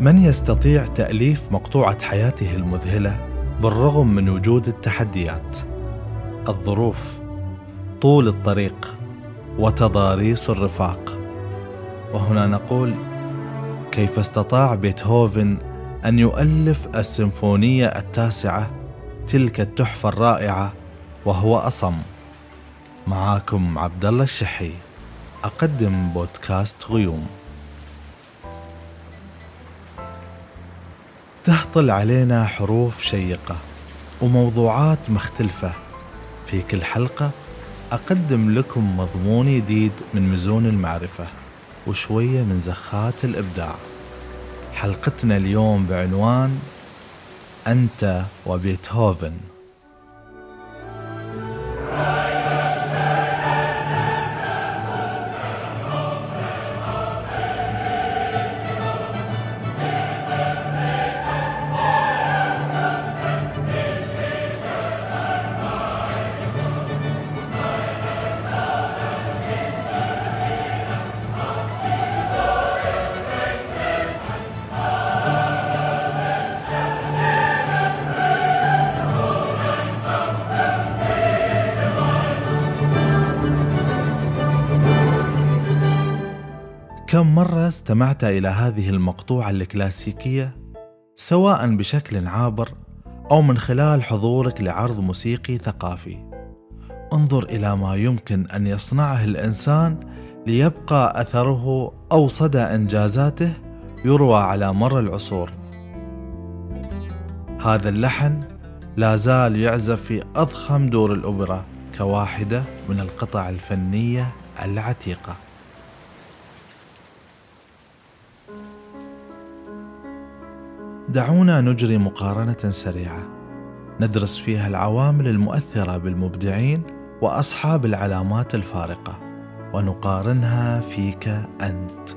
من يستطيع تأليف مقطوعة حياته المذهلة بالرغم من وجود التحديات، الظروف، طول الطريق وتضاريس الرفاق. وهنا نقول: كيف استطاع بيتهوفن أن يؤلف السيمفونية التاسعة، تلك التحفة الرائعة، وهو أصم؟ معاكم عبدالله الشحي، أقدم بودكاست غيوم. تهطل علينا حروف شيقة وموضوعات مختلفة، في كل حلقة أقدم لكم مضمون جديد من مزون المعرفة وشوية من زخات الإبداع. حلقتنا اليوم بعنوان أنت وبيتهوفن. كم مرة استمعت إلى هذه المقطوعة الكلاسيكية، سواء بشكل عابر أو من خلال حضورك لعرض موسيقي ثقافي؟ انظر إلى ما يمكن أن يصنعه الإنسان ليبقى أثره أو صدى إنجازاته يروى على مر العصور. هذا اللحن لا زال يعزف في أضخم دور الأوبرا كواحدة من القطع الفنية العتيقة. دعونا نجري مقارنة سريعة ندرس فيها العوامل المؤثرة بالمبدعين وأصحاب العلامات الفارقة، ونقارنها فيك أنت.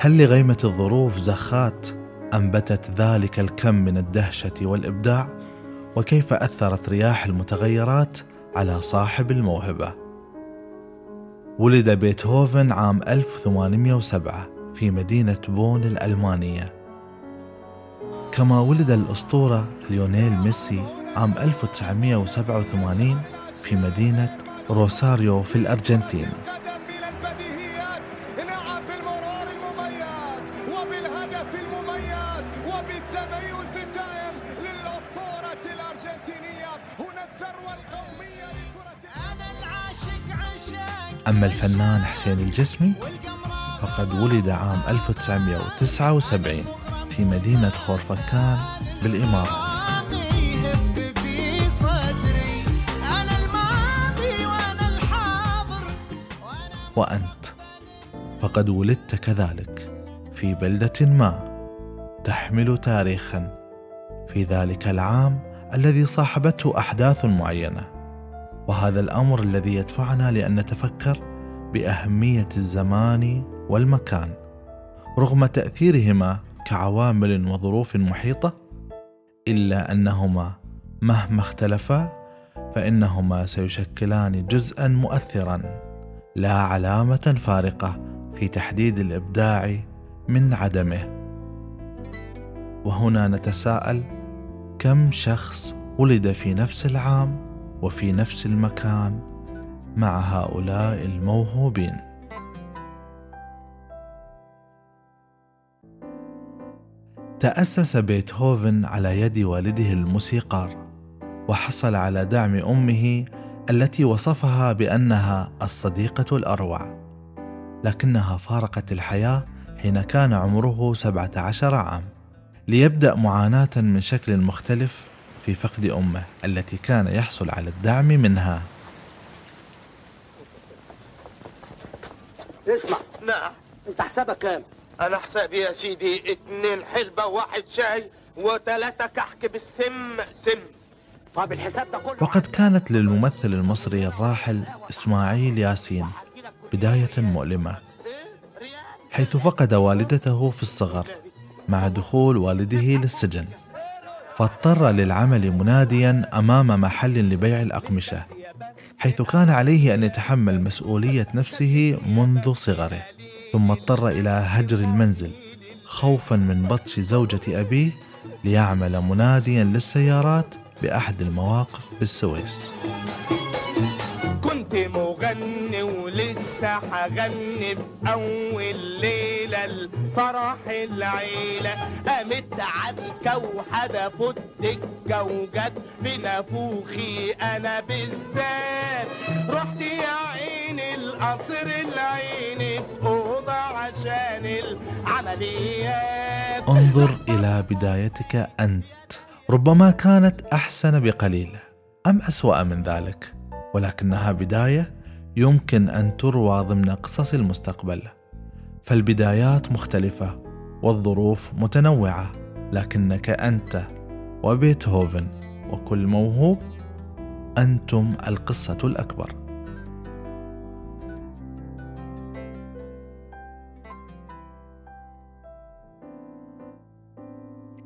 هل لغيمة الظروف زخات أنبتت ذلك الكم من الدهشة والإبداع؟ وكيف أثرت رياح المتغيرات على صاحب الموهبة؟ ولد بيتهوفن عام 1807 في مدينة بون الألمانية، كما ولد الأسطورة ليونيل ميسي عام 1987 في مدينة روساريو في الأرجنتين. أما الفنان حسين الجسمي فقد ولد عام 1979 في مدينة خورفكان بالإمارات. وأنت فقد ولدت كذلك في بلدة ما تحمل تاريخا في ذلك العام الذي صاحبته أحداث معينة، وهذا الأمر الذي يدفعنا لأن نتفكر بأهمية الزمان والمكان رغم تأثيرهما كعوامل وظروف محيطة، إلا أنهما مهما اختلفا فإنهما سيشكلان جزءا مؤثرا لا علامة فارقة في تحديد الإبداع من عدمه. وهنا نتساءل: كم شخص ولد في نفس العام وفي نفس المكان مع هؤلاء الموهوبين؟ تأسس بيتهوفن على يد والده الموسيقار، وحصل على دعم أمه التي وصفها بأنها الصديقة الأروع، لكنها فارقت الحياة حين كان عمره 17 عام ليبدأ معاناة من شكل مختلف في فقد أمه التي كان يحصل على الدعم منها. اسمع. نعم. انت حسابك كام؟ أنا حسابي يا سيدي 2 حلبة و1 شاي و3 كحك بالسم. طب الحساب ده كله. وقد كانت للممثل المصري الراحل إسماعيل ياسين بداية مؤلمة، حيث فقد والدته في الصغر مع دخول والده للسجن، فاضطر للعمل مناديا أمام محل لبيع الأقمشة، حيث كان عليه أن يتحمل مسؤولية نفسه منذ صغره، ثم اضطر إلى هجر المنزل خوفا من بطش زوجة أبيه ليعمل مناديا للسيارات بأحد المواقف بالسويس. كنت مغني ولسه هغني في أول ليلة الفرح العيلة، قامت عبكة وحدفوا الدكة وجت في نافوخي أنا بالذات، رحت يا عيني القصر العيني في أوضة عشان العمليات. انظر إلى بدايتك أنت، ربما كانت أحسن بقليل أم أسوأ من ذلك، ولكنها بداية يمكن أن تروى ضمن قصص المستقبل. فالبدايات مختلفة والظروف متنوعة، لكنك أنت وبيتهوفن وكل موهوب أنتم القصة الأكبر.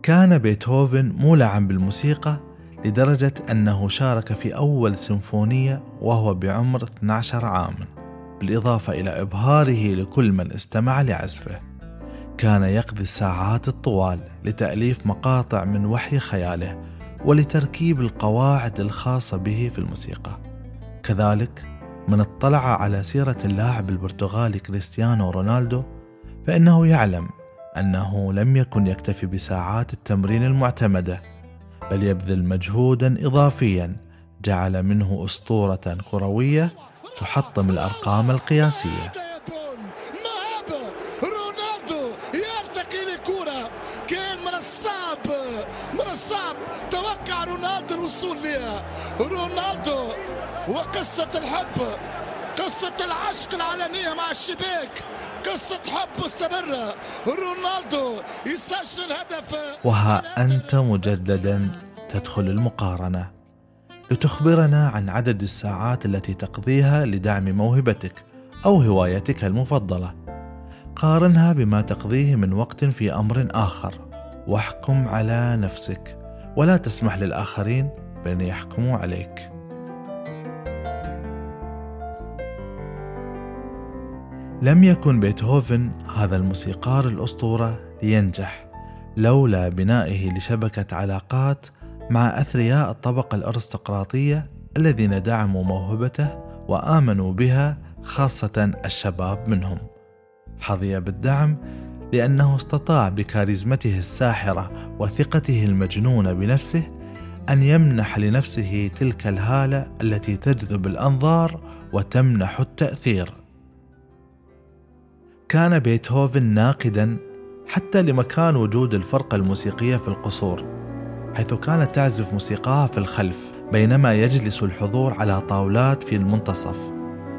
كان بيتهوفن مولعا بالموسيقى لدرجة أنه شارك في أول سيمفونية وهو بعمر 12 عاماً، بالإضافة إلى إبهاره لكل من استمع لعزفه. كان يقضي الساعات الطوال لتأليف مقاطع من وحي خياله ولتركيب القواعد الخاصة به في الموسيقى. كذلك من اطلع على سيرة اللاعب البرتغالي كريستيانو رونالدو فإنه يعلم أنه لم يكن يكتفي بساعات التمرين المعتمدة، بل يبذل مجهودا إضافيا جعل منه أسطورة كروية تحطم الأرقام القياسية. رونالدو يرتقي لكرة كان من الصعب توقع رونالدو الوصول لها. رونالدو وقصة الحب، قصة العشق العلنية مع الشباك، قصة حب مستمرة. رونالدو يسجل هدف. وها أنت مجددا تدخل المقارنة لتخبرنا عن عدد الساعات التي تقضيها لدعم موهبتك أو هوايتك المفضلة. قارنها بما تقضيه من وقت في أمر آخر، واحكم على نفسك ولا تسمح للآخرين بأن يحكموا عليك. لم يكن بيتهوفن هذا الموسيقار الأسطورة لينجح لولا بنائه لشبكة علاقات مع أثرياء الطبقة الأرستقراطية الذين دعموا موهبته وآمنوا بها، خاصة الشباب منهم. حظي بالدعم لأنه استطاع بكاريزمته الساحرة وثقته المجنونة بنفسه أن يمنح لنفسه تلك الهالة التي تجذب الأنظار وتمنح التأثير. كان بيتهوفن ناقدا حتى لمكان وجود الفرقة الموسيقية في القصور، حيث كانت تعزف موسيقاها في الخلف بينما يجلس الحضور على طاولات في المنتصف،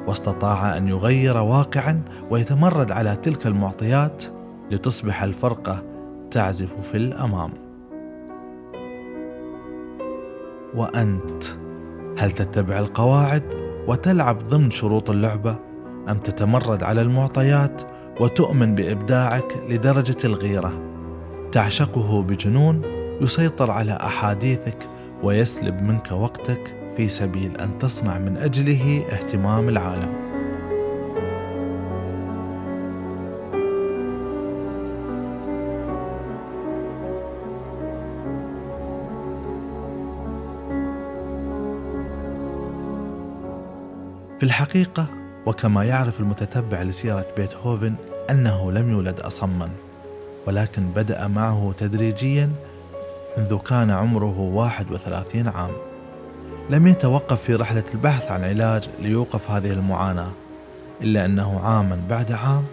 واستطاع أن يغير واقعا ويتمرد على تلك المعطيات لتصبح الفرقة تعزف في الأمام. وأنت هل تتبع القواعد وتلعب ضمن شروط اللعبة، أم تتمرد على المعطيات وتؤمن بإبداعك لدرجة الغيرة؟ تعشقه بجنون يسيطر على أحاديثك ويسلب منك وقتك في سبيل أن تصنع من أجله اهتمام العالم. في الحقيقة، وكما يعرف المتتبع لسيرة بيتهوفن، أنه لم يولد أصماً، ولكن بدأ معه تدريجياً منذ كان عمره 31 عام. لم يتوقف في رحلة البحث عن علاج ليوقف هذه المعاناة، إلا أنه عاماً بعد عام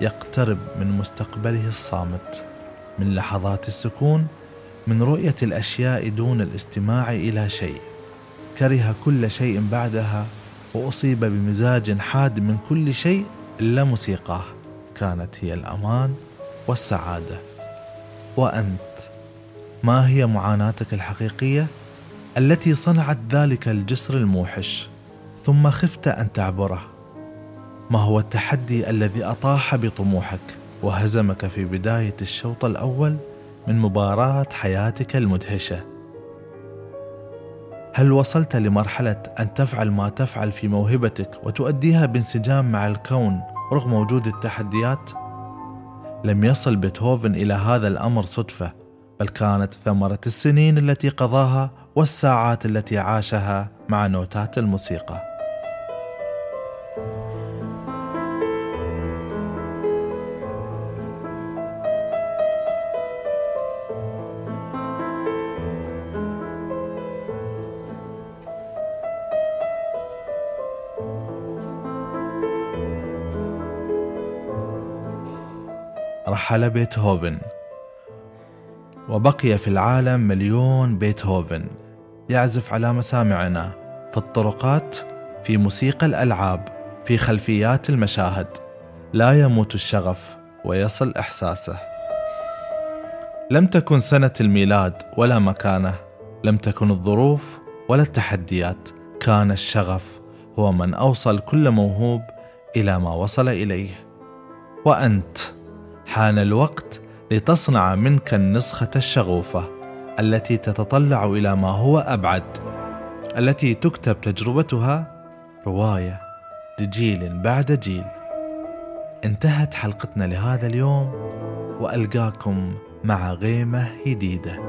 يقترب من مستقبله الصامت، من لحظات السكون، من رؤية الأشياء دون الاستماع إلى شيء. كره كل شيء بعدها وأصيب بمزاج حاد من كل شيء إلا موسيقاه، كانت هي الأمان والسعادة. وأنت، ما هي معاناتك الحقيقية التي صنعت ذلك الجسر الموحش ثم خفت أن تعبره؟ ما هو التحدي الذي أطاح بطموحك وهزمك في بداية الشوط الأول من مباراة حياتك المدهشة؟ هل وصلت لمرحلة أن تفعل ما تفعل في موهبتك وتؤديها بانسجام مع الكون رغم وجود التحديات؟ لم يصل بيتهوفن إلى هذا الأمر صدفة، بل كانت ثمرة السنين التي قضاها والساعات التي عاشها مع نوتات الموسيقى. رحل بيتهوفن، وبقي في العالم مليون بيتهوفن يعزف على مسامعنا، في الطرقات، في موسيقى الألعاب، في خلفيات المشاهد. لا يموت الشغف ويصل إحساسه. لم تكن سنة الميلاد ولا مكانه، لم تكن الظروف ولا التحديات، كان الشغف هو من أوصل كل موهوب إلى ما وصل إليه. وأنت حان الوقت لتصنع منك النسخة الشغوفة التي تتطلع إلى ما هو أبعد، التي تكتب تجربتها رواية لجيل بعد جيل. انتهت حلقتنا لهذا اليوم، وألقاكم مع غيمة جديدة.